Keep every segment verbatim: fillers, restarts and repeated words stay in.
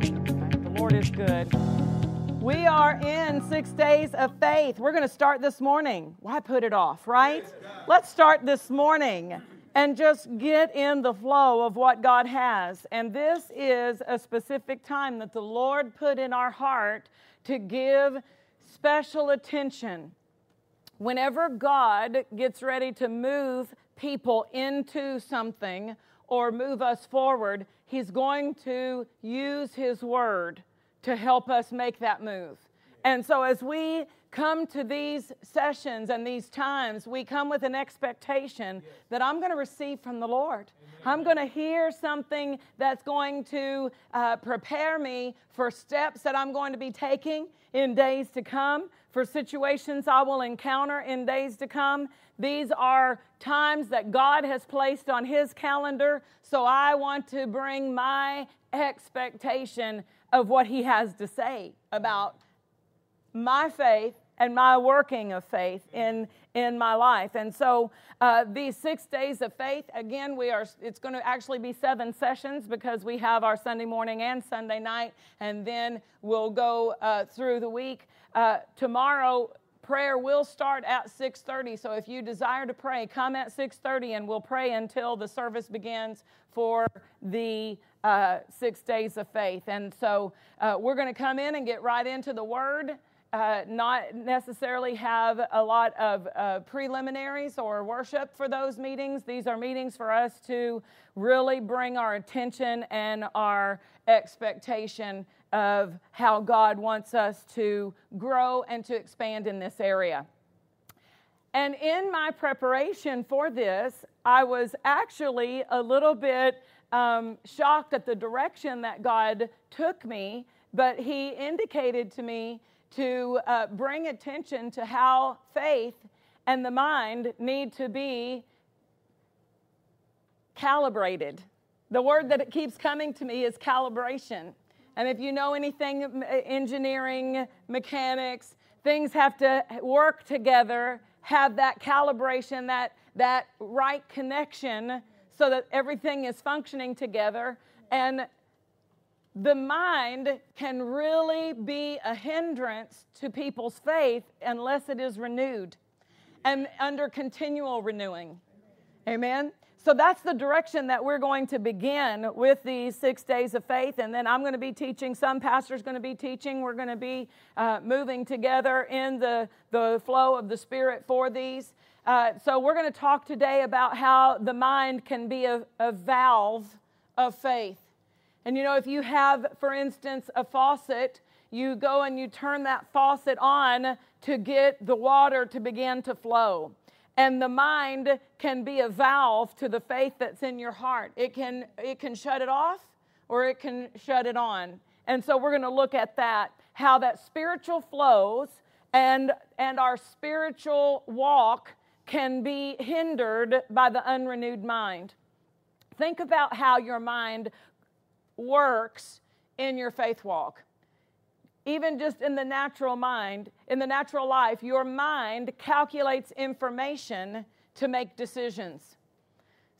The Lord is good. We are in six days of faith. We're going to start this morning. Why put it off, right? Let's start this morning and just get in the flow of what God has. And this is a specific time that the Lord put in our heart to give special attention. Whenever God gets ready to move people into something or move us forward, He's going to use His Word to help us make that move. And so as we come to these sessions and these times, we come with an expectation that I'm going to receive from the Lord. I'm going to hear something that's going to uh, prepare me for steps that I'm going to be taking in days to come, for situations I will encounter in days to come. These are times that God has placed on His calendar, so I want to bring my expectation of what He has to say about my faith and my working of faith in in my life. And so uh, these six days of faith, again, we are. It's going to actually be seven sessions because we have our Sunday morning and Sunday night, and then we'll go uh, through the week. Uh, tomorrow, prayer will start at six thirty, so if you desire to pray, come at six thirty, and we'll pray until the service begins for the uh, six days of faith. And so uh, we're going to come in and get right into the Word. Uh, not necessarily have a lot of uh, preliminaries or worship for those meetings. These are meetings for us to really bring our attention and our expectation of how God wants us to grow and to expand in this area. And in my preparation for this, I was actually a little bit um, shocked at the direction that God took me, but He indicated to me to uh, bring attention to how faith and the mind need to be calibrated. The word that it keeps coming to me is calibration. And if you know anything, engineering, mechanics, things have to work together, have that calibration, that, that right connection so that everything is functioning together. And the mind can really be a hindrance to people's faith unless it is renewed and under continual renewing. Amen? So that's the direction that we're going to begin with these six days of faith. And then I'm going to be teaching. Some pastor's going to be teaching. We're going to be uh, moving together in the, the flow of the Spirit for these. Uh, so we're going to talk today about how the mind can be a, a valve of faith. And you know, if you have, for instance, a faucet, you go and you turn that faucet on to get the water to begin to flow. And the mind can be a valve to the faith that's in your heart. It can it can shut it off or it can shut it on. And so we're going to look at that, how that spiritual flows and and our spiritual walk can be hindered by the unrenewed mind. Think about how your mind works in your faith walk. Even just in the natural mind, in the natural life, your mind calculates information to make decisions.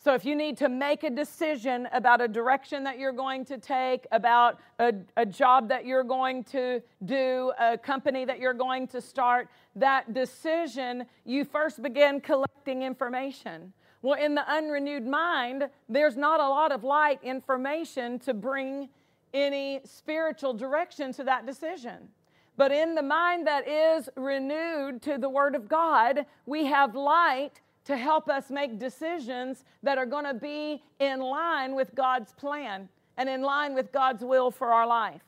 So if you need to make a decision about a direction that you're going to take, about a, a job that you're going to do, a company that you're going to start, that decision, you first begin collecting information. Well, in the unrenewed mind, there's not a lot of light information to bring any spiritual direction to that decision. But in the mind that is renewed to the Word of God, we have light to help us make decisions that are going to be in line with God's plan and in line with God's will for our life.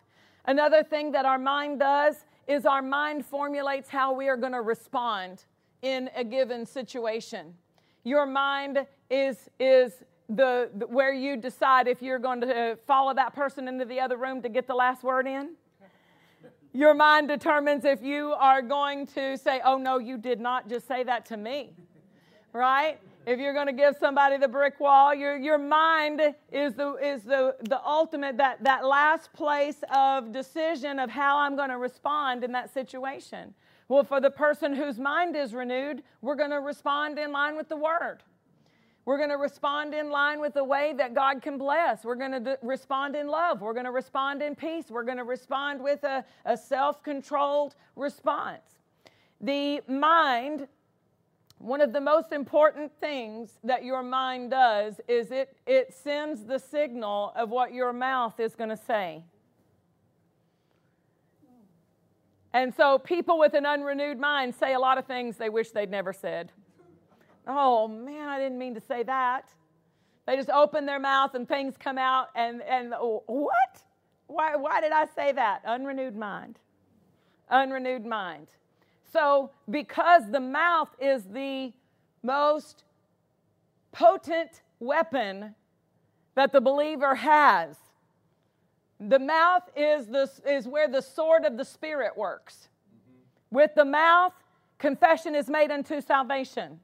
Another thing that our mind does is our mind formulates how we are going to respond in a given situation. Your mind is is the, the where you decide if you're going to follow that person into the other room to get the last word in, Your mind determines if you are going to say, oh, no, you did not just say that to me, right? If you're going to give somebody the brick wall, your your mind is the is the, the ultimate, that, that last place of decision of how I'm going to respond in that situation. Well, for the person whose mind is renewed, we're going to respond in line with the Word. We're going to respond in line with the way that God can bless. We're going to d- respond in love. We're going to respond in peace. We're going to respond with a, a self-controlled response. The mind, one of the most important things that your mind does is it, it sends the signal of what your mouth is going to say. And so people with an unrenewed mind say a lot of things they wish they'd never said. Oh, man, I didn't mean to say that. They just open their mouth and things come out and, and oh, what? Why, why did I say that? Unrenewed mind. Unrenewed mind. So because the mouth is the most potent weapon that the believer has, the mouth is, the, is where the sword of the Spirit works. Mm-hmm. With the mouth, confession is made unto salvation.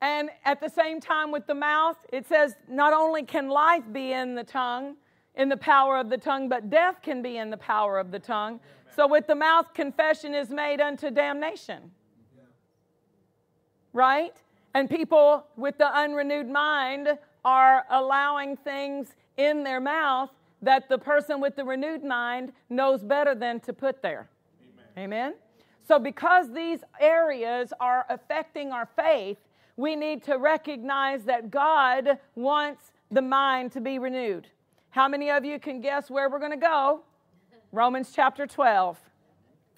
And at the same time with the mouth, it says not only can life be in the tongue, in the power of the tongue, but death can be in the power of the tongue. Amen. So with the mouth, confession is made unto damnation. Yeah. Right? And people with the unrenewed mind are allowing things in their mouth that the person with the renewed mind knows better than to put there. Amen? Amen? So because these areas are affecting our faith, we need to recognize that God wants the mind to be renewed. How many of you can guess where we're going to go? Romans chapter twelve.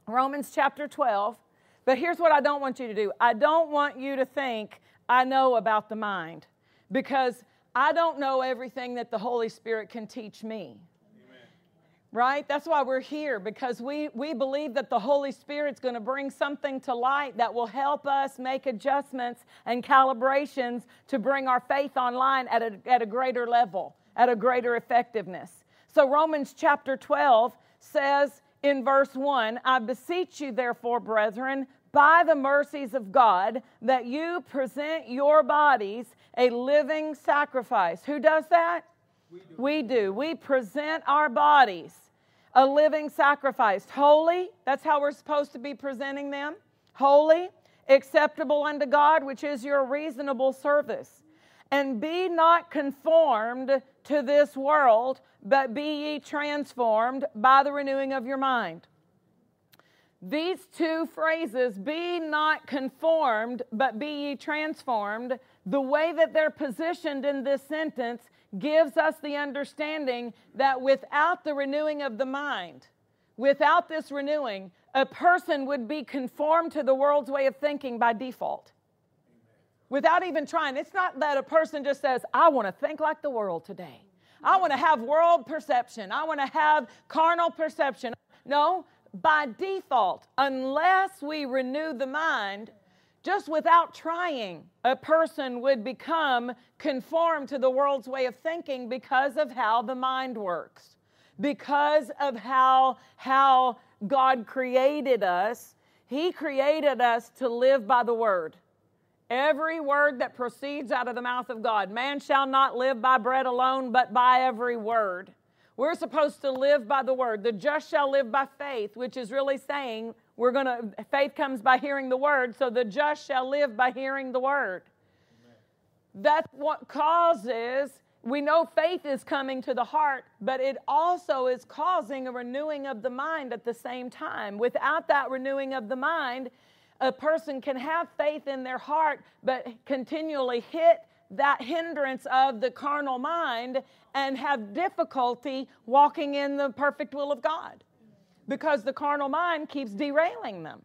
Romans chapter twelve. But here's what I don't want you to do. I don't want you to think I know about the mind, because I don't know everything that the Holy Spirit can teach me. Right? That's why we're here, because we, we believe that the Holy Spirit's going to bring something to light that will help us make adjustments and calibrations to bring our faith online at a, at a greater level, at a greater effectiveness. So Romans chapter twelve says in verse one, I beseech you therefore, brethren, by the mercies of God, that you present your bodies a living sacrifice. Who does that? We do. we do. We present our bodies a living sacrifice. Holy, that's how we're supposed to be presenting them. Holy, acceptable unto God, which is your reasonable service. And be not conformed to this world, but be ye transformed by the renewing of your mind. These two phrases, be not conformed, but be ye transformed, the way that they're positioned in this sentence gives us the understanding that without the renewing of the mind, without this renewing, a person would be conformed to the world's way of thinking by default. Without even trying. It's not that a person just says, I want to think like the world today. I want to have world perception. I want to have carnal perception. No, by default, unless we renew the mind, just without trying, a person would become conformed to the world's way of thinking because of how the mind works, because of how, how God created us. He created us to live by the Word. Every word that proceeds out of the mouth of God. Man shall not live by bread alone, but by every word. We're supposed to live by the Word. The just shall live by faith, which is really saying we're going to, faith comes by hearing the Word, so the just shall live by hearing the Word. Amen. That's what causes, we know faith is coming to the heart, but it also is causing a renewing of the mind at the same time. Without that renewing of the mind, a person can have faith in their heart, but continually hit that hindrance of the carnal mind and have difficulty walking in the perfect will of God, because the carnal mind keeps derailing them.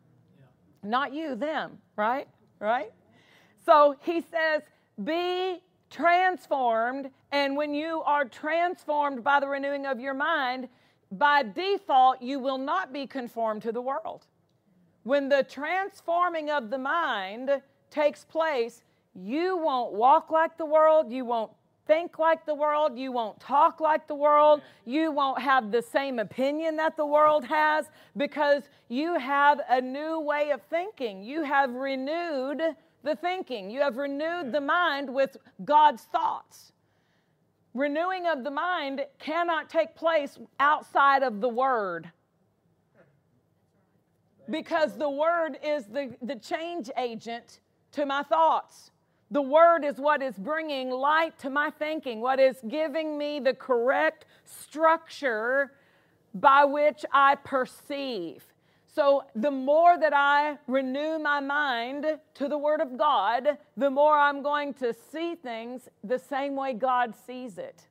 Yeah. Not you, them, right? Right? So he says, be transformed, and when you are transformed by the renewing of your mind, by default, you will not be conformed to the world. When the transforming of the mind takes place, you won't walk like the world, you won't think like the world. You won't talk like the world. You won't have the same opinion that the world has because you have a new way of thinking. You have renewed the thinking. You have renewed the mind with God's thoughts. Renewing of the mind cannot take place outside of the Word, because the Word is the, the change agent to my thoughts. The Word is what is bringing light to my thinking, what is giving me the correct structure by which I perceive. So the more that I renew my mind to the Word of God, the more I'm going to see things the same way God sees it.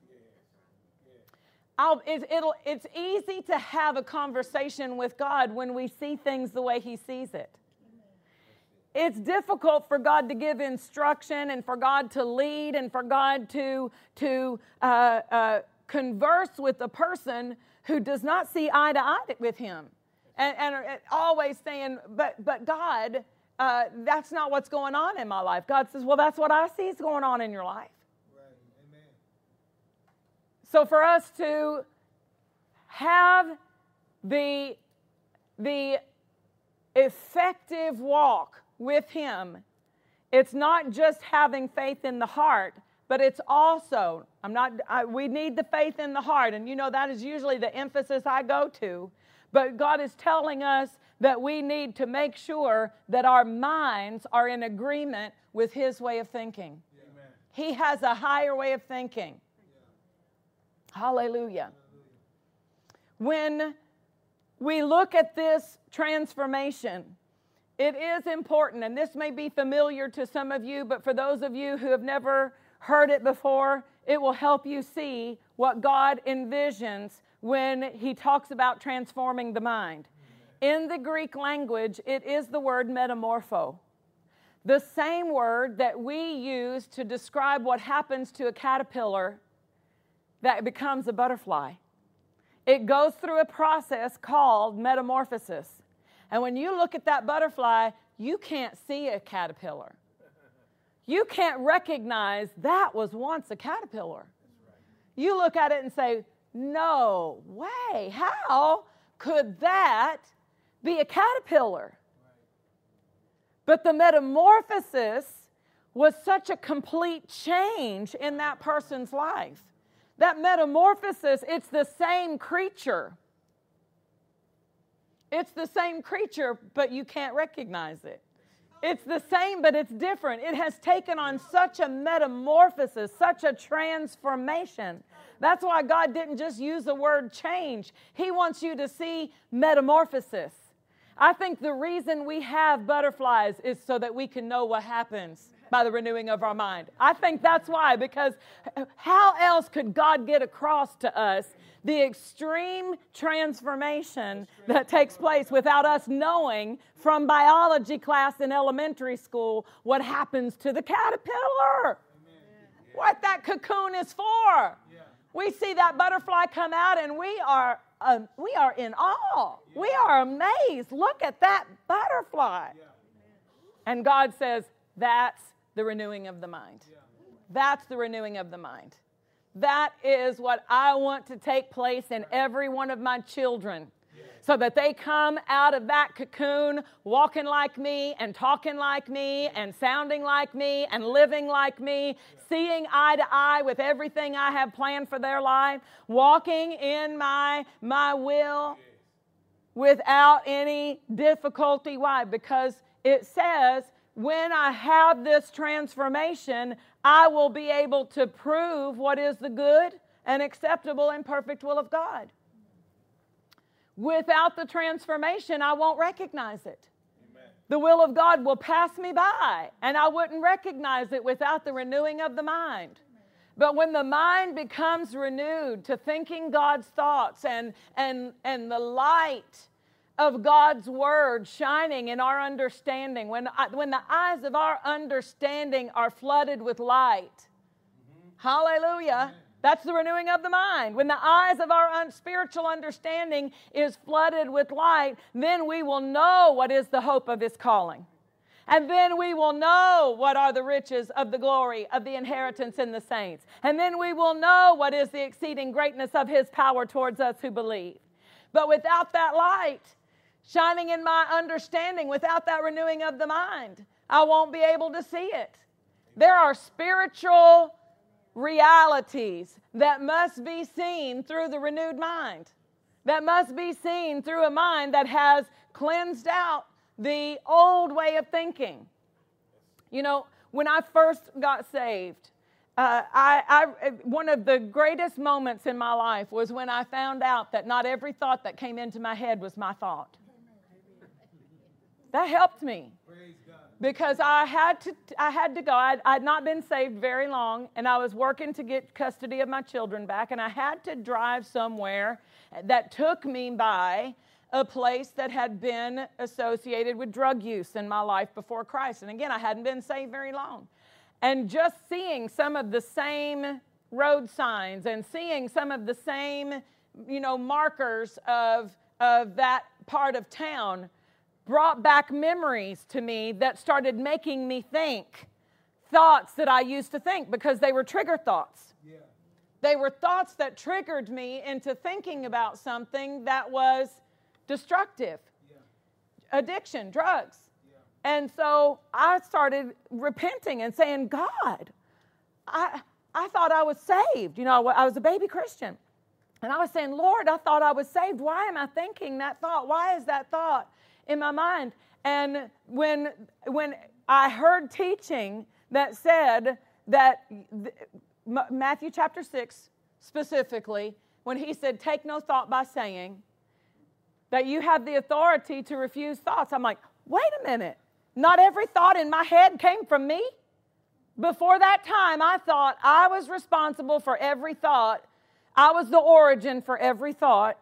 I'll, it it'll, it's easy to have a conversation with God when we see things the way He sees it. It's difficult for God to give instruction and for God to lead and for God to, to uh, uh, converse with a person who does not see eye to eye with Him. And, and, and always saying, but, but God, uh, that's not what's going on in my life. God says, well, that's what I see is going on in your life. Right. Amen. So for us to have the, the effective walk with Him, it's not just having faith in the heart, but it's also, I'm not, I, we need the faith in the heart. And you know, that is usually the emphasis I go to. But God is telling us that we need to make sure that our minds are in agreement with His way of thinking. Amen. He has a higher way of thinking. Yeah. Hallelujah. Hallelujah. When we look at this transformation, it is important, and this may be familiar to some of you, but for those of you who have never heard it before, it will help you see what God envisions when He talks about transforming the mind. In the Greek language, it is the word metamorpho, the same word that we use to describe what happens to a caterpillar that becomes a butterfly. It goes through a process called metamorphosis. And when you look at that butterfly, you can't see a caterpillar. You can't recognize that was once a caterpillar. You look at it and say, no way. How could that be a caterpillar? But the metamorphosis was such a complete change in that person's life. That metamorphosis, it's the same creature. It's the same creature, but you can't recognize it. It's the same, but it's different. It has taken on such a metamorphosis, such a transformation. That's why God didn't just use the word change. He wants you to see metamorphosis. I think the reason we have butterflies is so that we can know what happens by the renewing of our mind. I think that's why, because how else could God get across to us the extreme transformation that takes place without us knowing from biology class in elementary school what happens to the caterpillar, what that cocoon is for? We see that butterfly come out, and we are um, we are in awe. We are amazed. Look at that butterfly. And God says, "That's the renewing of the mind. That's the renewing of the mind." That is what I want to take place in every one of my children, so that they come out of that cocoon walking like me and talking like me and sounding like me and living like me, seeing eye to eye with everything I have planned for their life, walking in my, my will without any difficulty. Why? Because it says, when I have this transformation, I will be able to prove what is the good and acceptable and perfect will of God. Without the transformation, I won't recognize it. Amen. The will of God will pass me by, and I wouldn't recognize it without the renewing of the mind. But when the mind becomes renewed to thinking God's thoughts and, and, and the light of God's Word shining in our understanding, when, when the eyes of our understanding are flooded with light, mm-hmm. Hallelujah, amen. That's the renewing of the mind. When the eyes of our un- spiritual understanding is flooded with light, then we will know what is the hope of His calling. And then we will know what are the riches of the glory of the inheritance in the saints. And then we will know what is the exceeding greatness of his power towards us who believe. But without that light shining in my understanding, without that renewing of the mind, I won't be able to see it. There are spiritual realities that must be seen through the renewed mind, that must be seen through a mind that has cleansed out the old way of thinking. You know, when I first got saved, uh, I, I one of the greatest moments in my life was when I found out that not every thought that came into my head was my thought. That helped me. Praise God. Because I had to, I had to go. I had not been saved very long, and I was working to get custody of my children back, and I had to drive somewhere that took me by a place that had been associated with drug use in my life before Christ. And again, I hadn't been saved very long. And just seeing some of the same road signs and seeing some of the same, you know, markers of, of that part of town brought back memories to me that started making me think thoughts that I used to think, because they were trigger thoughts. Yeah. They were thoughts that triggered me into thinking about something that was destructive. Yeah. Addiction, drugs. Yeah. And so I started repenting and saying, God, I I thought I was saved. You know, I was a baby Christian. And I was saying, Lord, I thought I was saved. Why am I thinking that thought? Why is that thought in my mind? And when when I heard teaching that said that th- Matthew chapter six specifically, when he said, take no thought by saying, that you have the authority to refuse thoughts, I'm like, wait a minute. Not every thought in my head came from me. Before that time, I thought I was responsible for every thought. I was the origin for every thought.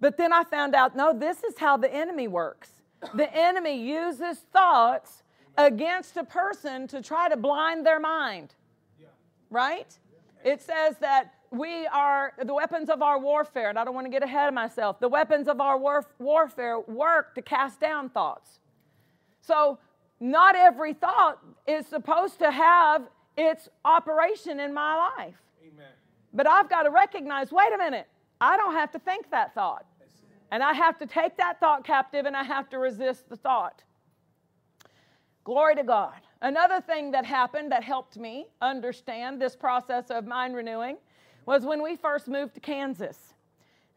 But then I found out, no, this is how the enemy works. The enemy uses thoughts against a person to try to blind their mind, right? It says that we are, the weapons of our warfare, and I don't want to get ahead of myself, the weapons of our warf- warfare work to cast down thoughts. So not every thought is supposed to have its operation in my life. Amen. But I've got to recognize, wait a minute, I don't have to think that thought. And I have to take that thought captive, and I have to resist the thought. Glory to God. Another thing that happened that helped me understand this process of mind renewing was when we first moved to Kansas.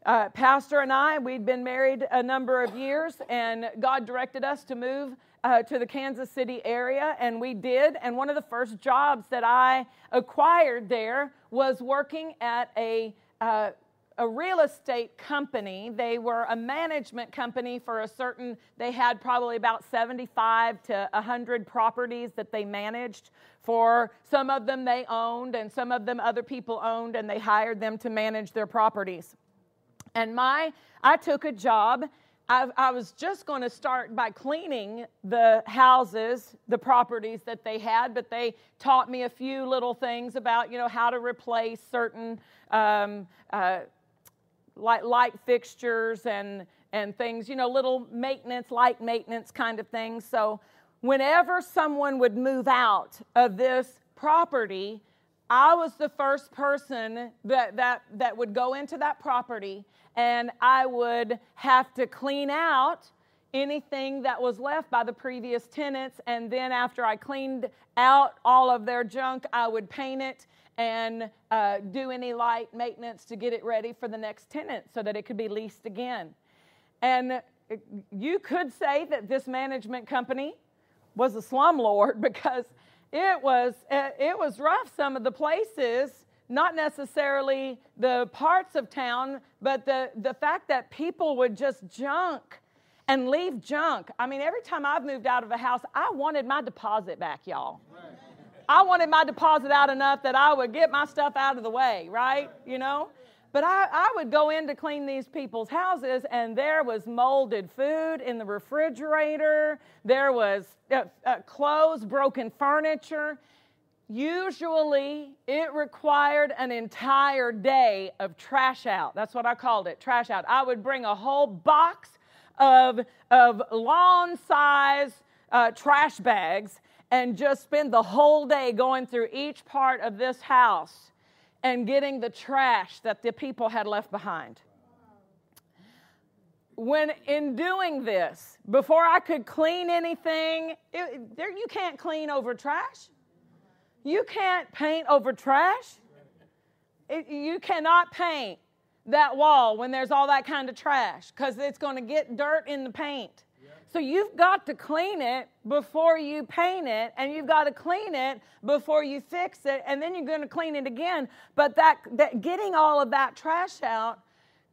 Uh, Pastor and I, we'd been married a number of years, and God directed us to move uh, to the Kansas City area, and we did. And one of the first jobs that I acquired there was working at a uh, a real estate company. They were a management company for a certain, they had probably about seventy-five to one hundred properties that they managed. For some of them they owned, and some of them other people owned, and they hired them to manage their properties. And my, I took a job. I, I was just going to start by cleaning the houses, the properties that they had, but they taught me a few little things about, you know, how to replace certain um, uh, Light, light fixtures and, and things, you know, little maintenance, light maintenance kind of things. So whenever someone would move out of this property, I was the first person that, that, that would go into that property, and I would have to clean out anything that was left by the previous tenants. And then after I cleaned out all of their junk, I would paint it and uh, do any light maintenance to get it ready for the next tenant so that it could be leased again. And you could say that this management company was a slumlord, because it was it was rough. Some of the places, not necessarily the parts of town, but the, the fact that people would just junk and leave junk. I mean, every time I've moved out of a house, I wanted my deposit back, y'all. Right. I wanted my deposit out enough that I would get my stuff out of the way, right? You know? But I, I would go in to clean these people's houses, and there was molded food in the refrigerator. There was uh, uh, clothes, broken furniture. Usually, it required an entire day of trash out. That's what I called it, trash out. I would bring a whole box of, of lawn-sized uh, trash bags and just spend the whole day going through each part of this house and getting the trash that the people had left behind. When in doing this, before I could clean anything, it, there, you can't clean over trash. You can't paint over trash. It, you cannot paint that wall when there's all that kind of trash because it's going to get dirt in the paint. Yeah. So you've got to clean it before you paint it, and you've got to clean it before you fix it, and then you're going to clean it again. But that, that getting all of that trash out,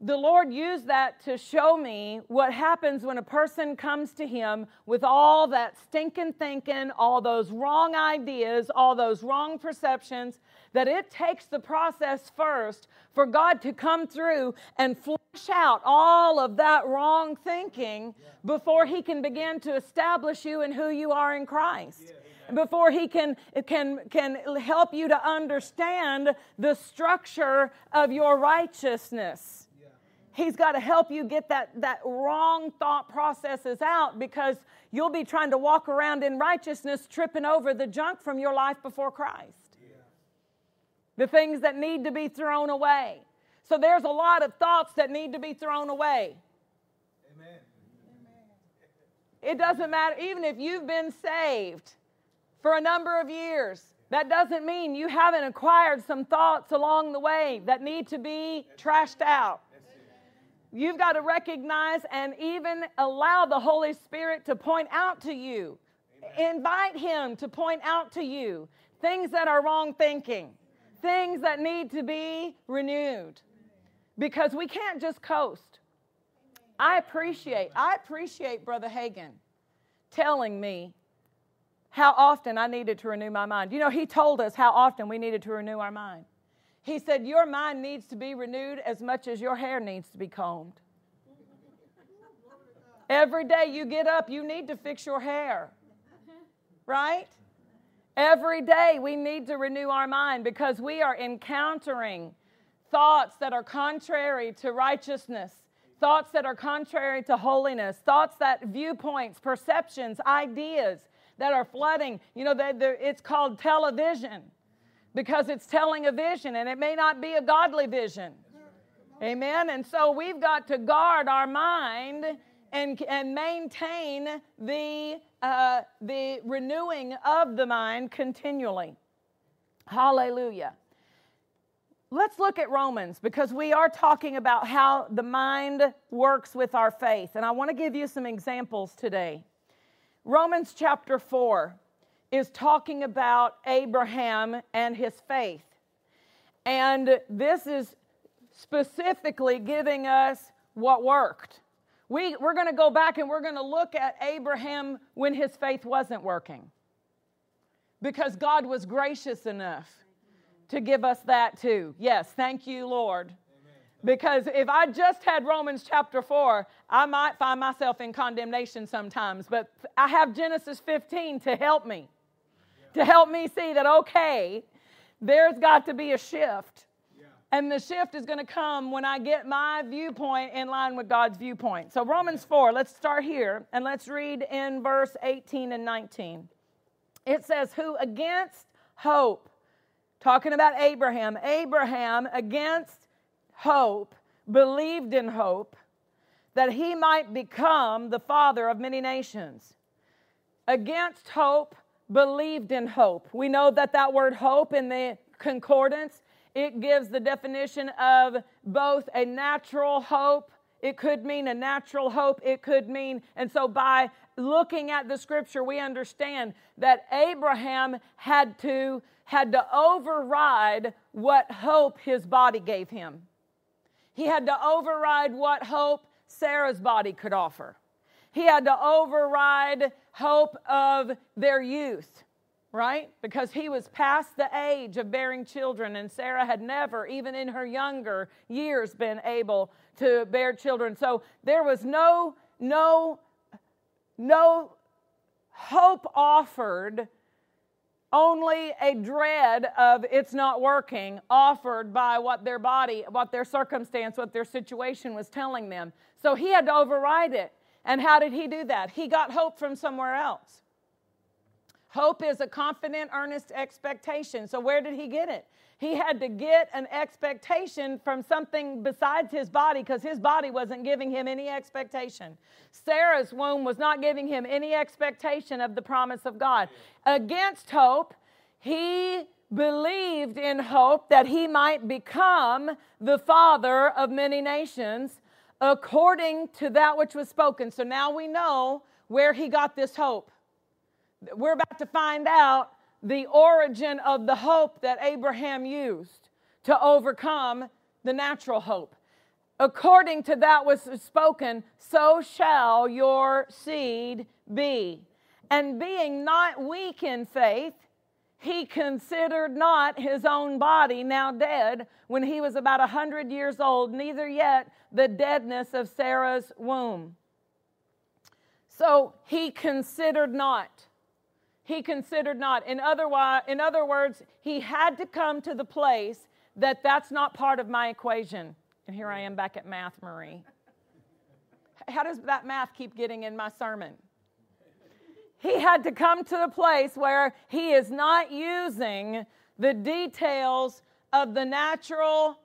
the Lord used that to show me what happens when a person comes to Him with all that stinking thinking, all those wrong ideas, all those wrong perceptions, that it takes the process first for God to come through and flush out all of that wrong thinking before He can begin to establish you in who you are in Christ. Yeah. Before He can can can help you to understand the structure of your righteousness. Yeah. He's got to help you get that, that wrong thought processes out, because you'll be trying to walk around in righteousness, tripping over the junk from your life before Christ. Yeah. The things that need to be thrown away. So there's a lot of thoughts that need to be thrown away. Amen. It doesn't matter, even if you've been saved for a number of years, that doesn't mean you haven't acquired some thoughts along the way that need to be trashed out. You've got to recognize and even allow the Holy Spirit to point out to you. Amen. Invite Him to point out to you things that are wrong thinking, things that need to be renewed, because we can't just coast. I appreciate, I appreciate Brother Hagin telling me how often I needed to renew my mind. You know, he told us how often we needed to renew our mind. He said, your mind needs to be renewed as much as your hair needs to be combed. Every day you get up, you need to fix your hair, right? Every day we need to renew our mind, because we are encountering thoughts that are contrary to righteousness, thoughts that are contrary to holiness, thoughts that viewpoints, perceptions, ideas, that are flooding. You know, they're, they're, it's called television because it's telling a vision, and it may not be a godly vision. Amen? And so we've got to guard our mind and, and maintain the, uh, the renewing of the mind continually. Hallelujah. Let's look at Romans, because we are talking about how the mind works with our faith, and I want to give you some examples today. Romans chapter four is talking about Abraham and his faith. And this is specifically giving us what worked. We, we're going to go back and we're going to look at Abraham when his faith wasn't working, because God was gracious enough to give us that too. Yes, thank you, Lord. Because if I just had Romans chapter four, I might find myself in condemnation sometimes. But I have Genesis fifteen to help me, yeah. to help me see that, okay, there's got to be a shift. Yeah. And the shift is going to come when I get my viewpoint in line with God's viewpoint. So Romans four, let's start here, and let's read in verse eighteen and nineteen. It says, who against hope, talking about Abraham, Abraham against hope, believed in hope, that he might become the father of many nations. Against hope, believed in hope. We know that that word hope in the concordance, it gives the definition of both a natural hope. It could mean a natural hope. It could mean, and so by looking at the scripture, we understand that Abraham had to, had to override what hope his body gave him. He had to override what hope Sarah's body could offer. He had to override hope of their youth, right? Because he was past the age of bearing children, and Sarah had never, even in her younger years, been able to bear children. So there was no, no, no hope offered, only a dread of it's not working offered by what their body, what their circumstance, what their situation was telling them. So he had to override it. And how did he do that? He got hope from somewhere else. Hope is a confident, earnest expectation. So where did he get it? He had to get an expectation from something besides his body, because his body wasn't giving him any expectation. Sarah's womb was not giving him any expectation of the promise of God. Against hope, he believed in hope that he might become the father of many nations according to that which was spoken. So now we know where he got this hope. We're about to find out the origin of the hope that Abraham used to overcome the natural hope. According to that was spoken, so shall your seed be. And being not weak in faith, he considered not his own body now dead when he was about a hundred years old, neither yet the deadness of Sarah's womb. So he considered not. He considered not. In other, in other words, he had to come to the place that that's not part of my equation. And here I am back at math, Marie. How does that math keep getting in my sermon? He had to come to the place where he is not using the details of the natural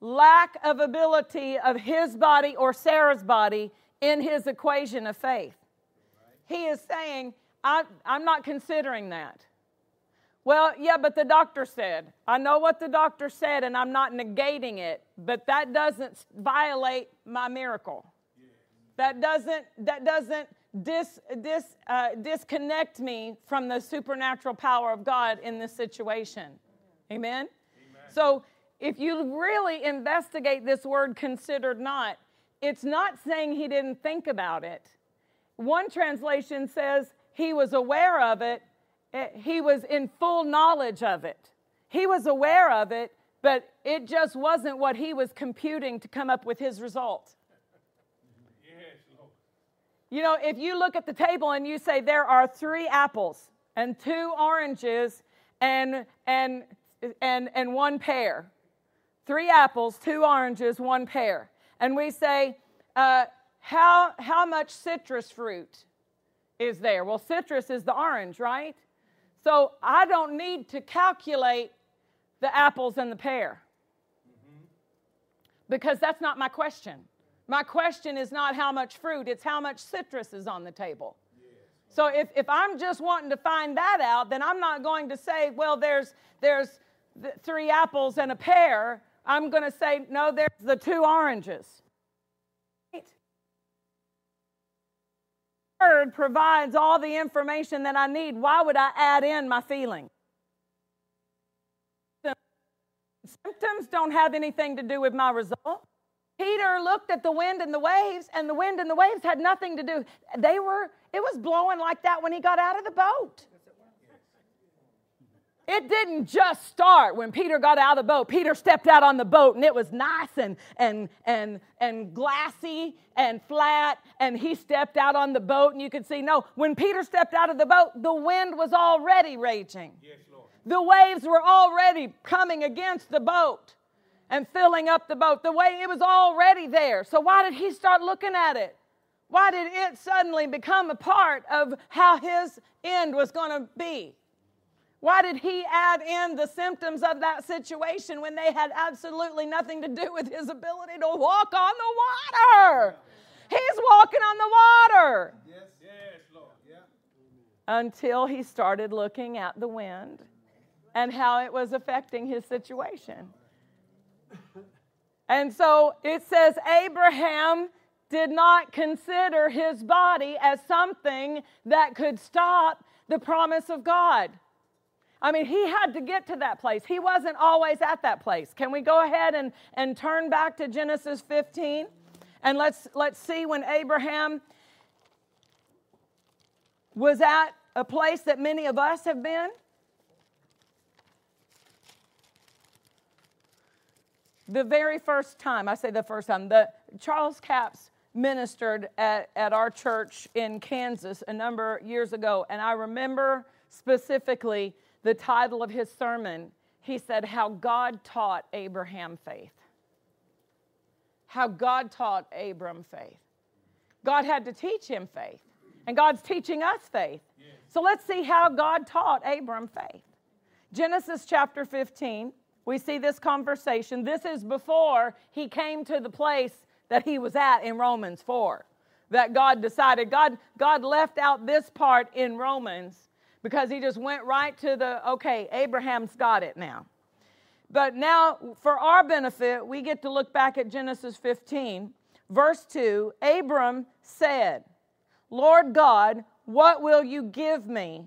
lack of ability of his body or Sarah's body in his equation of faith. He is saying, I, I'm not considering that. Well, yeah, but the doctor said. I know what the doctor said, and I'm not negating it, but that doesn't violate my miracle. Yeah. That doesn't, that doesn't dis, dis, uh, disconnect me from the supernatural power of God in this situation. Amen? Amen? So if you really investigate this word considered not, it's not saying he didn't think about it. One translation says, he was aware of it. He was in full knowledge of it. He was aware of it, but it just wasn't what he was computing to come up with his result. Yes, Lord. You know, if you look at the table and you say there are three apples and two oranges and and and and one pear, three apples, two oranges, one pear, and we say, uh, how how much citrus fruit is there? Well, citrus is the orange, right? So I don't need to calculate the apples and the pear, mm-hmm. because that's not my question. My question is not how much fruit, it's how much citrus is on the table. Yeah. So if, if I'm just wanting to find that out, then I'm not going to say, well, there's, there's th- three apples and a pear. I'm going to say, no, there's the two oranges. Word provides all the information that I need. Why would I add in my feeling? The symptoms don't have anything to do with my result. Peter looked at the wind and the waves, and the wind and the waves had nothing to do. They were, it was blowing like that when he got out of the boat. It didn't just start when Peter got out of the boat. Peter stepped out on the boat, and it was nice and and and and glassy and flat, and he stepped out on the boat, and you could see, no, when Peter stepped out of the boat, the wind was already raging. Yes, Lord. The waves were already coming against the boat and filling up the boat. The way it was already there. So why did he start looking at it? Why did it suddenly become a part of how his end was going to be? Why did he add in the symptoms of that situation when they had absolutely nothing to do with his ability to walk on the water? He's walking on the water. Yes, yes, Lord. Yeah. Until he started looking at the wind and how it was affecting his situation. And so it says Abraham did not consider his body as something that could stop the promise of God. I mean, he had to get to that place. He wasn't always at that place. Can we go ahead and, and turn back to Genesis fifteen? And let's let's see when Abraham was at a place that many of us have been. The very first time, I say the first time, the Charles Capps ministered at, at our church in Kansas a number of years ago. And I remember specifically the title of his sermon, he said, how God taught Abraham faith. How God taught Abram faith. God had to teach him faith. And God's teaching us faith. Yes. So let's see how God taught Abram faith. Genesis chapter fifteen, we see this conversation. This is before he came to the place that he was at in Romans four, that God decided. God, God left out this part in Romans because he just went right to the, okay, Abraham's got it now. But now, for our benefit, we get to look back at Genesis fifteen, verse two. Abram said, "Lord God, what will you give me,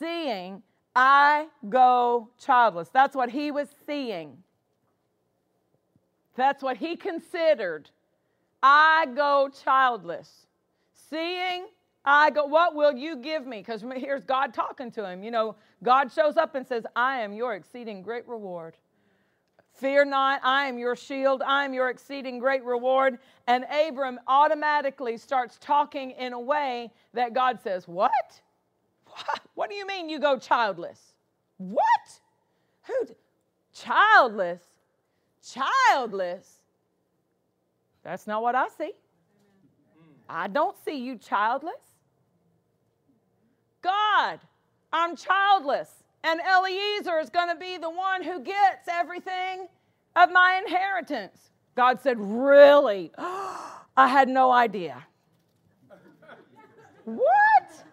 seeing I go childless?" That's what he was seeing. That's what he considered. I go childless. Seeing I go, what will you give me? Because here's God talking to him. You know, God shows up and says, "I am your exceeding great reward. Fear not, I am your shield, I am your exceeding great reward." And Abram automatically starts talking in a way that God says, what? What, what do you mean you go childless? What? Who? Childless? Childless? That's not what I see. I don't see you childless. God, I'm childless. And Eliezer is going to be the one who gets everything of my inheritance. God said, "Really? Oh, I had no idea." What?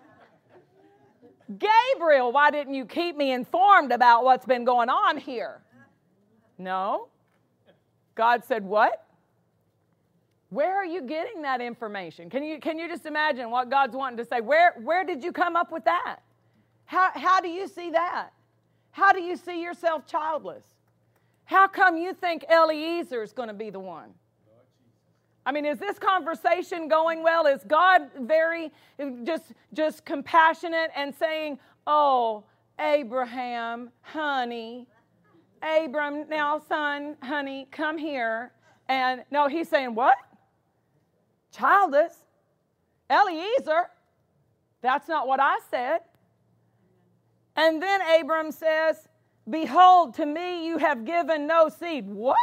Gabriel, why didn't you keep me informed about what's been going on here? No. God said, "What? Where are you getting that information?" Can you, can you just imagine what God's wanting to say? Where, where did you come up with that? How, how do you see that? How do you see yourself childless? How come you think Eliezer is going to be the one? I mean, is this conversation going well? Is God very just, just compassionate and saying, "Oh, Abraham, honey, Abram, now son, honey, come here"? And no, he's saying, "What? Childless? Eliezer? That's not what I said." And then Abram says, "Behold, to me you have given no seed." What?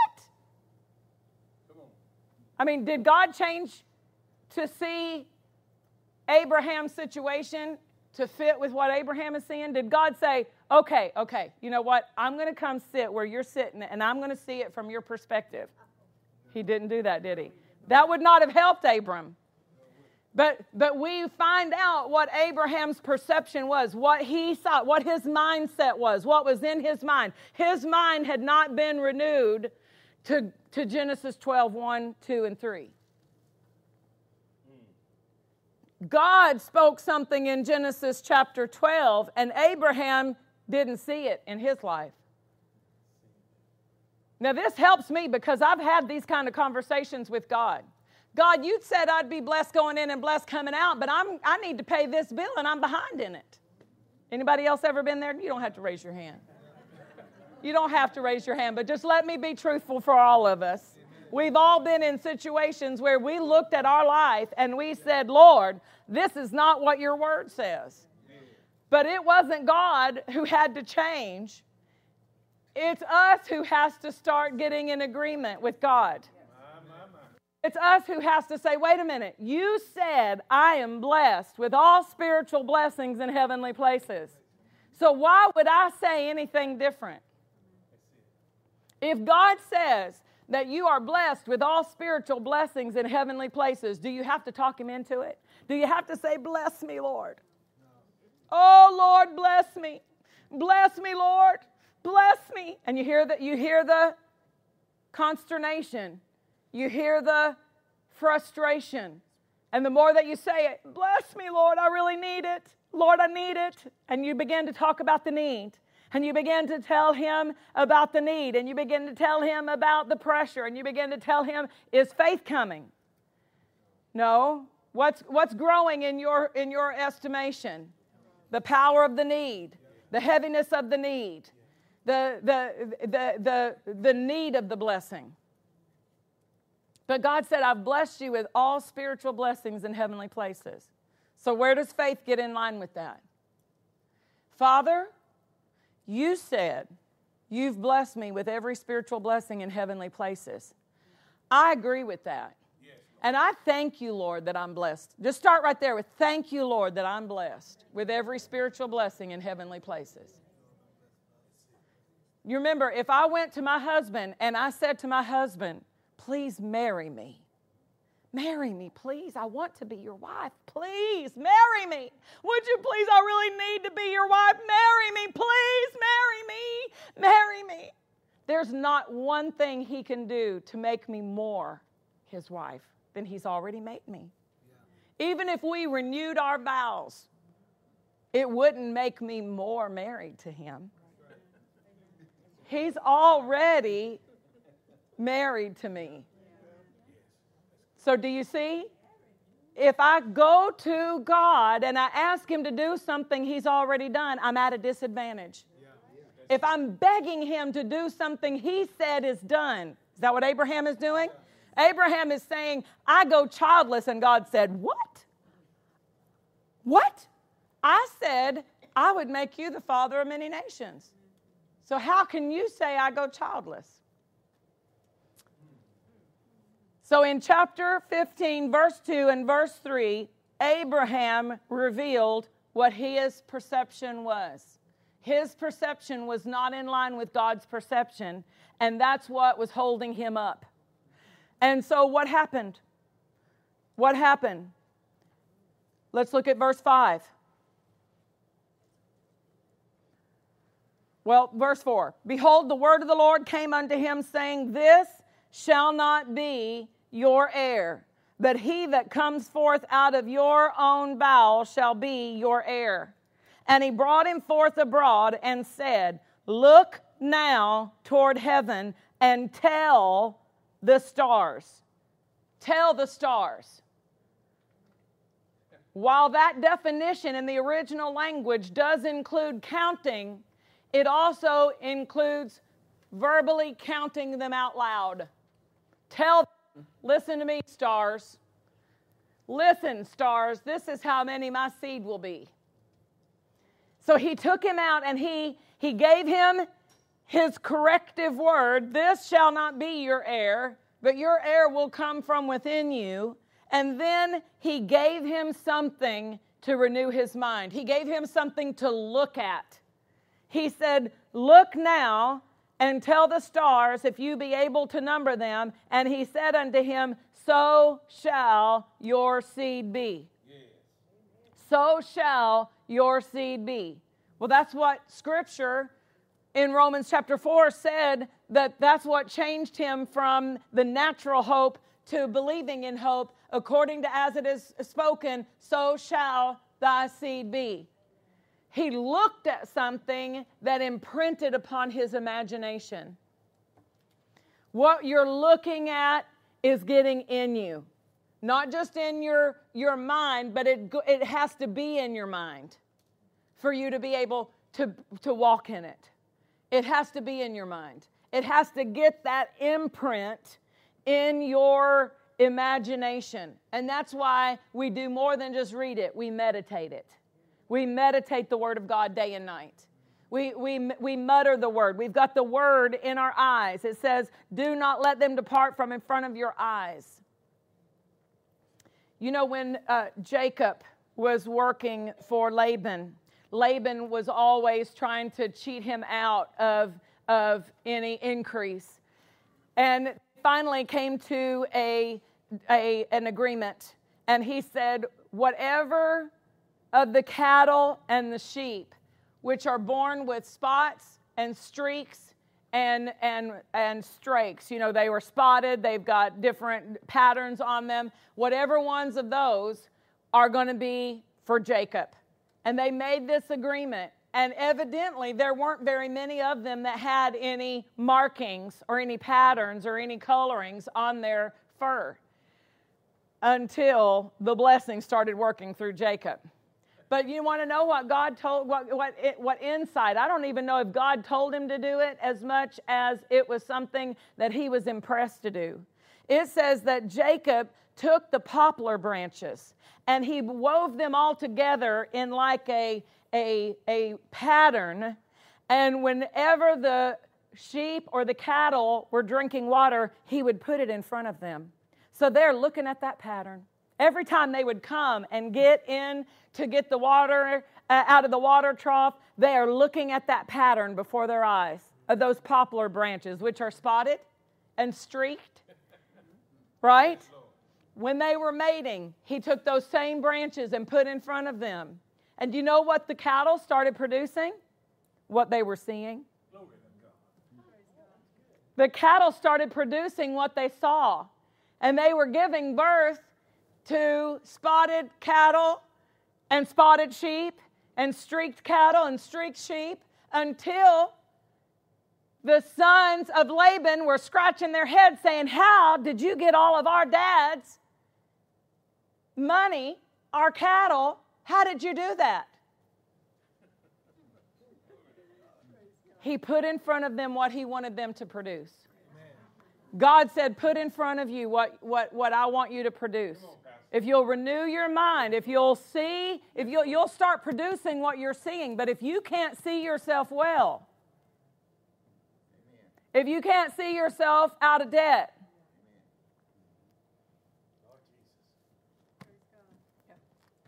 I mean, did God change to see Abraham's situation to fit with what Abraham is seeing? Did God say, okay, okay, you know what? I'm going to come sit where you're sitting and I'm going to see it from your perspective. He didn't do that, did he? That would not have helped Abram. But but we find out what Abraham's perception was, what he saw, what his mindset was, what was in his mind. His mind had not been renewed to, to Genesis twelve, one, two, and three. God spoke something in Genesis chapter twelve, and Abraham didn't see it in his life. Now, this helps me because I've had these kind of conversations with God. God, you said I'd be blessed going in and blessed coming out, but I'm, I need to pay this bill and I'm behind in it. Anybody else ever been there? You don't have to raise your hand. You don't have to raise your hand, but just let me be truthful for all of us. We've all been in situations where we looked at our life and we said, "Lord, this is not what your word says." But it wasn't God who had to change. It's us who has to start getting in agreement with God. It's us who has to say, "Wait a minute, you said I am blessed with all spiritual blessings in heavenly places. So why would I say anything different?" If God says that you are blessed with all spiritual blessings in heavenly places, do you have to talk him into it? Do you have to say, "Bless me, Lord"? "Oh, Lord, bless me. Bless me, Lord. Bless me." And you hear that, you hear the consternation. You hear the frustration. And the more that you say it, "Bless me, Lord, I really need it. Lord, I need it." And you begin to talk about the need. And you begin to tell him about the need. And you begin to tell him about the pressure. And you begin to tell him, is faith coming? No. What's, what's growing in your, in your estimation? The power of the need. The heaviness of the need. The, the, the, the, the need of the blessing. But God said, "I've blessed you with all spiritual blessings in heavenly places." So where does faith get in line with that? "Father, you said you've blessed me with every spiritual blessing in heavenly places. I agree with that. Yes, And I thank you, Lord, that I'm blessed. Just start right there with thank you, Lord, that I'm blessed with every spiritual blessing in heavenly places. You remember, if I went to my husband and I said to my husband, please marry me. Marry me, please. I want to be your wife. Please marry me. Would you please? I really need to be your wife. Marry me, please. Marry me. Marry me. There's not one thing he can do to make me more his wife than he's already made me. Yeah. Even if we renewed our vows, it wouldn't make me more married to him. He's already married to me. So do you see? If I go to God and I ask him to do something he's already done, I'm at a disadvantage. If I'm begging him to do something he said is done, is that what Abraham is doing? Abraham is saying, I go childless, and God said, what? What? I said, I would make you the father of many nations. So how can you say I go childless? So in chapter fifteen, verse two and verse three, Abraham revealed what his perception was. His perception was not in line with God's perception, and that's what was holding him up. And so what happened? What happened? Let's look at verse five. Well, verse four. Behold, the word of the Lord came unto him, saying, this shall not be your heir, but he that comes forth out of your own bowel shall be your heir. And he brought him forth abroad and said, look now toward heaven and tell the stars. Tell the stars. While that definition in the original language does include counting, it also includes verbally counting them out loud. Tell them, listen to me, stars. Listen, stars, this is how many my seed will be. So he took him out and he, he gave him his corrective word. This shall not be your heir, but your heir will come from within you. And then he gave him something to renew his mind. He gave him something to look at. He said, look now and tell the stars if you be able to number them. And he said unto him, so shall your seed be. Yeah. So shall your seed be. Well, that's what Scripture in Romans chapter four said, that that's what changed him from the natural hope to believing in hope. According to as it is spoken, so shall thy seed be. He looked at something that imprinted upon his imagination. What you're looking at is getting in you. Not just in your, your mind, but it it has to be in your mind for you to be able to, to walk in it. It has to be in your mind. It has to get that imprint in your imagination. And that's why we do more than just read it. We meditate it. We meditate the Word of God day and night. We, we, we mutter the Word. We've got the Word in our eyes. It says, do not let them depart from in front of your eyes. You know, when uh, Jacob was working for Laban, Laban was always trying to cheat him out of, of any increase. And finally came to a, a an agreement. And he said, whatever of the cattle and the sheep, which are born with spots and streaks and and and strakes, you know, they were spotted, they've got different patterns on them, whatever ones of those are going to be for Jacob. And they made this agreement, and evidently there weren't very many of them that had any markings or any patterns or any colorings on their fur until the blessing started working through Jacob. But you want to know what God told, what what, it, what insight. I don't even know if God told him to do it as much as it was something that he was impressed to do. It says that Jacob took the poplar branches and he wove them all together in like a, a, a pattern. And whenever the sheep or the cattle were drinking water, he would put it in front of them. So they're looking at that pattern. Every time they would come and get in to get the water uh, out of the water trough, they are looking at that pattern before their eyes of those poplar branches, which are spotted and streaked, right? When they were mating, he took those same branches and put in front of them. And do you know what the cattle started producing? What they were seeing. The cattle started producing what they saw. And they were giving birth to spotted cattle and spotted sheep and streaked cattle and streaked sheep until the sons of Laban were scratching their heads saying, how did you get all of our dad's money, our cattle? How did you do that? He put in front of them what he wanted them to produce. God said, put in front of you what, what, what I want you to produce. If you'll renew your mind, if you'll see, if you'll, you'll start producing what you're seeing. But if you can't see yourself well, if you can't see yourself out of debt,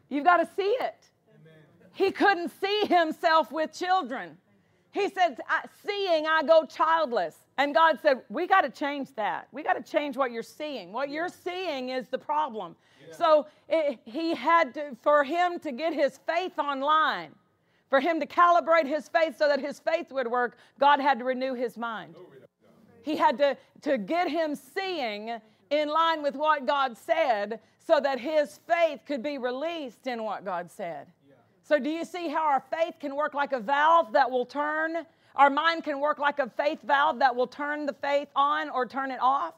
you've got to see it. He couldn't see himself with children. He said, seeing, I go childless. And God said, we got to change that. We got to change what you're seeing. What you're seeing is the problem. Yeah. So it, he had to, for him to get his faith online, for him to calibrate his faith so that his faith would work, God had to renew his mind. He had to, to get him seeing in line with what God said so that his faith could be released in what God said. So do you see how our faith can work like a valve that will turn? Our mind can work like a faith valve that will turn the faith on or turn it off.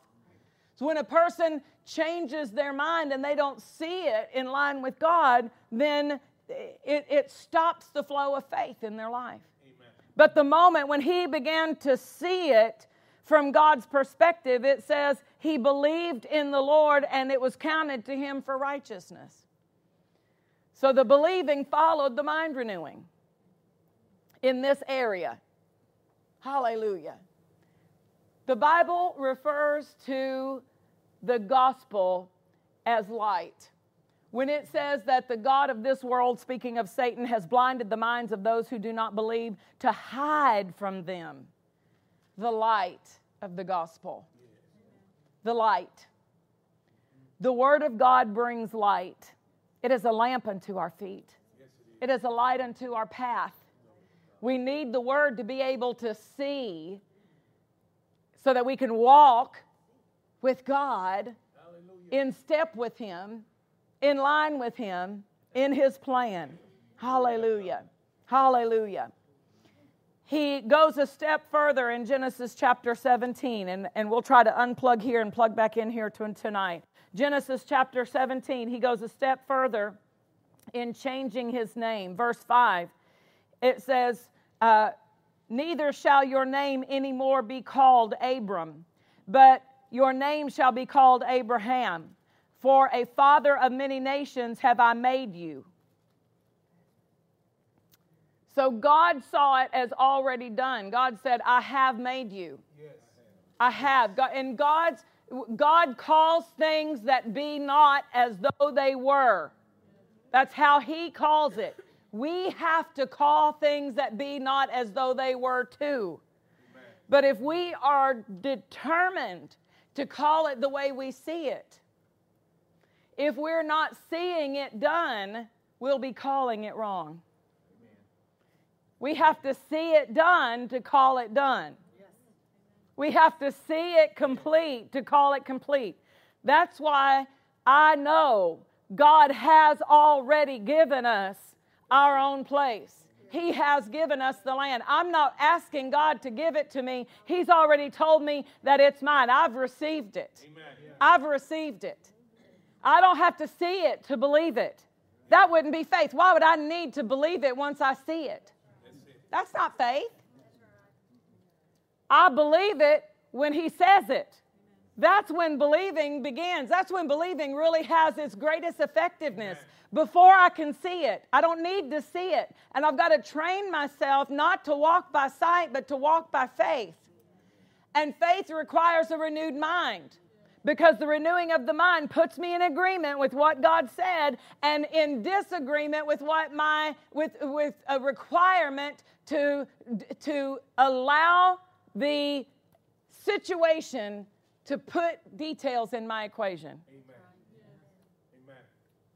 So when a person changes their mind and they don't see it in line with God, then it, it stops the flow of faith in their life. Amen. But the moment when he began to see it from God's perspective, it says he believed in the Lord and it was counted to him for righteousness. So the believing followed the mind renewing in this area. Hallelujah. The Bible refers to the gospel as light. When it says that the God of this world, speaking of Satan, has blinded the minds of those who do not believe to hide from them the light of the gospel. The light. The Word of God brings light. It is a lamp unto our feet. It is a light unto our path. We need the Word to be able to see so that we can walk with God, in step with Him, in line with Him, in His plan. Hallelujah. Hallelujah. He goes a step further in Genesis chapter seventeen, and, and we'll try to unplug here and plug back in here to, tonight. Genesis chapter seventeen, he goes a step further in changing his name. Verse five, it says, uh, neither shall your name anymore be called Abram, but your name shall be called Abraham. For a father of many nations have I made you. So God saw it as already done. God said, I have made you. Yes. I have. And God's God calls things that be not as though they were. That's how He calls it. We have to call things that be not as though they were too. Amen. But if we are determined to call it the way we see it, if we're not seeing it done, we'll be calling it wrong. Amen. We have to see it done to call it done. We have to see it complete to call it complete. That's why I know God has already given us our own place. He has given us the land. I'm not asking God to give it to me. He's already told me that it's mine. I've received it. Amen. I've received it. I don't have to see it to believe it. That wouldn't be faith. Why would I need to believe it once I see it? That's not faith. I believe it when He says it. That's when believing begins. That's when believing really has its greatest effectiveness. Amen. Before I can see it, I don't need to see it. And I've got to train myself not to walk by sight, but to walk by faith. And faith requires a renewed mind. Because the renewing of the mind puts me in agreement with what God said and in disagreement with what my with with a requirement to to allow the situation to put details in my equation. Amen. Amen.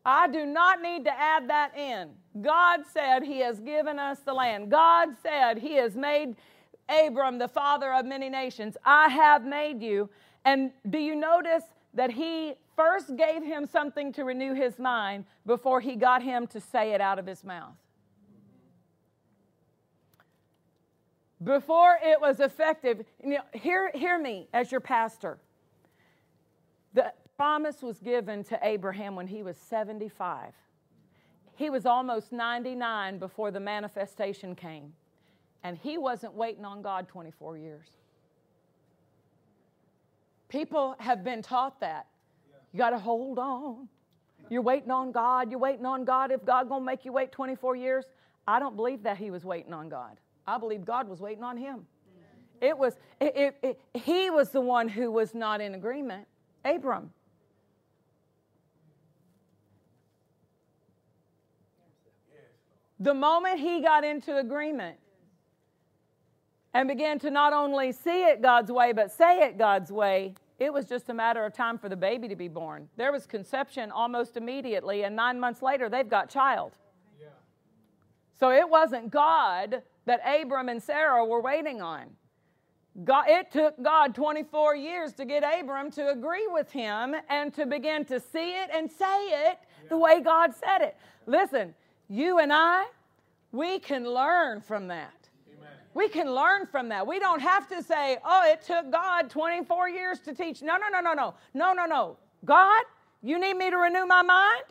I do not need to add that in. God said He has given us the land. God said He has made Abram the father of many nations. I have made you. And do you notice that He first gave him something to renew his mind before He got him to say it out of his mouth? Before it was effective, you know, hear, hear me as your pastor. The promise was given to Abraham when he was seventy-five. He was almost ninety-nine before the manifestation came. And he wasn't waiting on God twenty-four years. People have been taught that. You got to hold on. You're waiting on God. You're waiting on God. If God going to make you wait twenty-four years, I don't believe that he was waiting on God. I believe God was waiting on him. It was it, it, it, he was the one who was not in agreement. Abram. The moment he got into agreement and began to not only see it God's way, but say it God's way, it was just a matter of time for the baby to be born. There was conception almost immediately, and nine months later, they've got child. Yeah. So it wasn't God that Abram and Sarah were waiting on. God, it took God twenty-four years to get Abram to agree with him and to begin to see it and say it yeah. the way God said it. Listen, you and I, we can learn from that. We can learn from that. We don't have to say, oh, it took God twenty-four years to teach. No, no, no, no, no. No, no, no. God, you need me to renew my mind?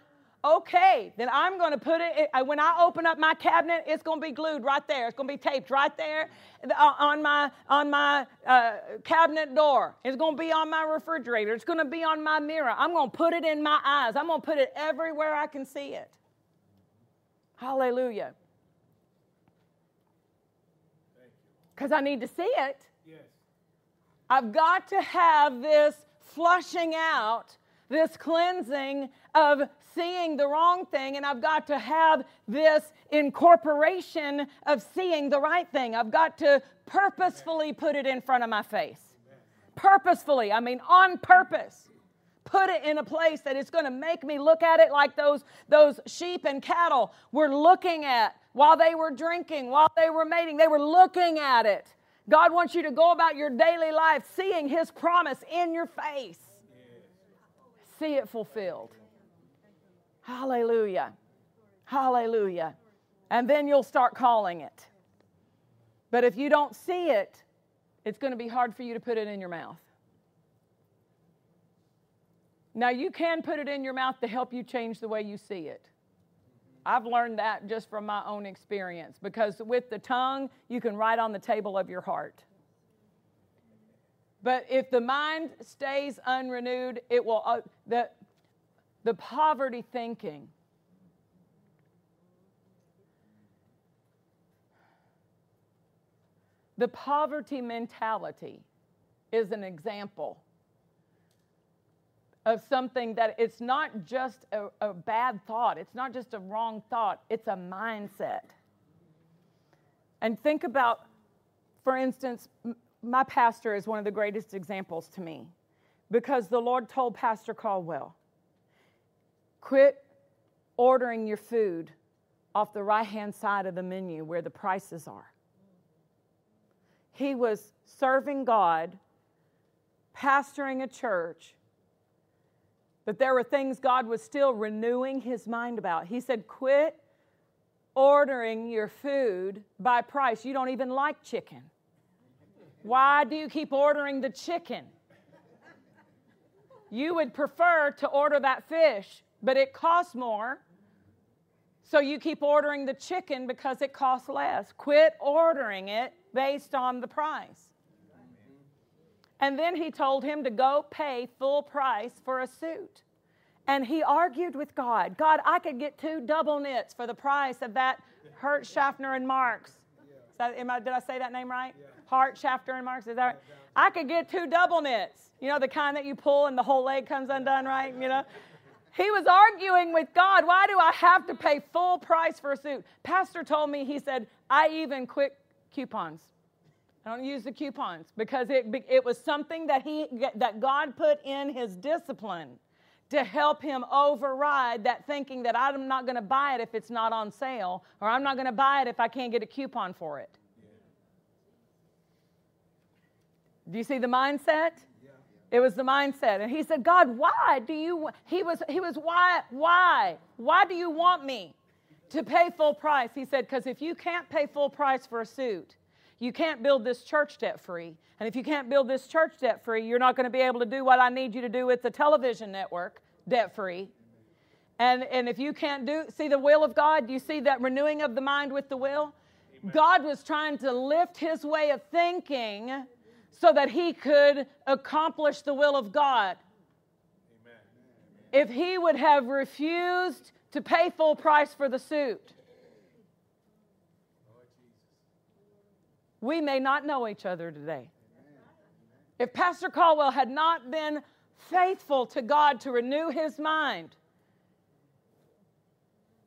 Okay, then I'm going to put it, when I open up my cabinet, it's going to be glued right there. It's going to be taped right there on my on my uh, cabinet door. It's going to be on my refrigerator. It's going to be on my mirror. I'm going to put it in my eyes. I'm going to put it everywhere I can see it. Hallelujah. Because I need to see it. Yes. I've got to have this flushing out, this cleansing of seeing the wrong thing, and I've got to have this incorporation of seeing the right thing. I've got to purposefully Amen. Put it in front of my face. Amen. Purposefully, I mean on purpose. Put it in a place that it's going to make me look at it like those, those sheep and cattle were looking at while they were drinking, while they were mating. They were looking at it. God wants you to go about your daily life seeing His promise in your face. Yeah. See it fulfilled. Hallelujah. Hallelujah. And then you'll start calling it. But if you don't see it, it's going to be hard for you to put it in your mouth. Now, you can put it in your mouth to help you change the way you see it. I've learned that just from my own experience, because with the tongue, you can write on the table of your heart. But if the mind stays unrenewed, it will, uh, the, the poverty thinking. The poverty mentality is an example of something that it's not just a, a bad thought. It's not just a wrong thought. It's a mindset. And think about, for instance, my pastor is one of the greatest examples to me, because the Lord told Pastor Caldwell, quit ordering your food off the right-hand side of the menu where the prices are. He was serving God, pastoring a church, but there were things God was still renewing his mind about. He said, quit ordering your food by price. You don't even like chicken. Why do you keep ordering the chicken? You would prefer to order that fish, but it costs more. So you keep ordering the chicken because it costs less. Quit ordering it based on the price. And then he told him to go pay full price for a suit. And he argued with God. God, I could get two double knits for the price of that Hart Schaffner and Marx. Is that, am I, did I say that name right? Yeah. Hart Schaffner and Marx. Is that right? I could get two double knits. You know, the kind that you pull and the whole leg comes undone, right? You know? He was arguing with God. Why do I have to pay full price for a suit? Pastor told me, he said, I even quit coupons. I don't use the coupons because it it was something that he that God put in his discipline to help him override that thinking that I'm not going to buy it if it's not on sale, or I'm not going to buy it if I can't get a coupon for it. Yeah. Do you see the mindset? Yeah. It was the mindset. And he said, God, why do you, he was, he was, why, why, why do you want me to pay full price? He said, because if you can't pay full price for a suit, you can't build this church debt-free. And if you can't build this church debt-free, you're not going to be able to do what I need you to do with the television network debt-free. And, and if you can't do, see the will of God? Do you see that renewing of the mind with the will? Amen. God was trying to lift his way of thinking so that he could accomplish the will of God. Amen. If he would have refused to pay full price for the suit, we may not know each other today. If Pastor Caldwell had not been faithful to God to renew his mind,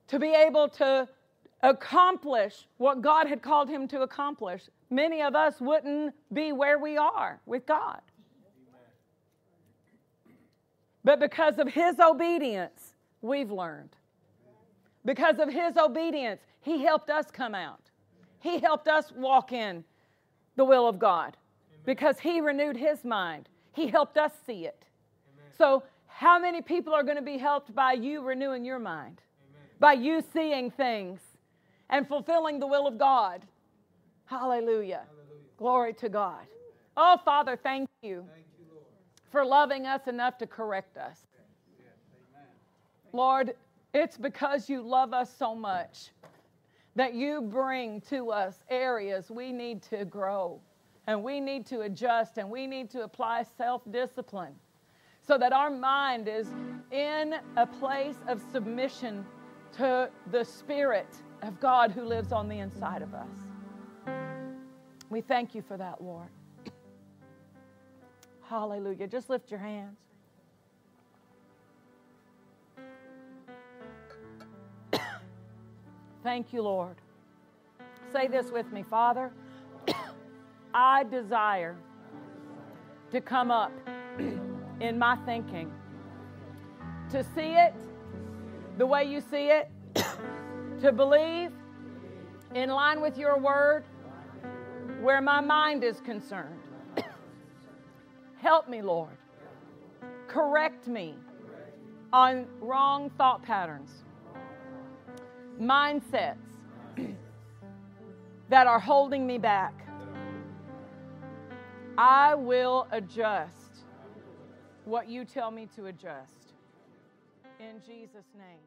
to be able to accomplish what God had called him to accomplish, many of us wouldn't be where we are with God. But because of his obedience, we've learned. Because of his obedience, he helped us come out. He helped us walk in the will of God. Amen. Because he renewed his mind. He helped us see it. Amen. So how many people are going to be helped by you renewing your mind? Amen. By you seeing things and fulfilling the will of God. Hallelujah. Hallelujah. Glory to God. Oh, Father, thank you, thank you Lord, for loving us enough to correct us. Yes. Amen. Lord, it's because you love us so much that you bring to us areas we need to grow and we need to adjust and we need to apply self-discipline so that our mind is in a place of submission to the Spirit of God who lives on the inside of us. We thank you for that, Lord. Hallelujah. Just lift your hands. Thank you, Lord. Say this with me, Father. I desire to come up in my thinking, to see it the way you see it, to believe in line with your word where my mind is concerned. Help me, Lord. Correct me on wrong thought patterns. Mindsets that are holding me back. I will adjust what you tell me to adjust. In Jesus' name.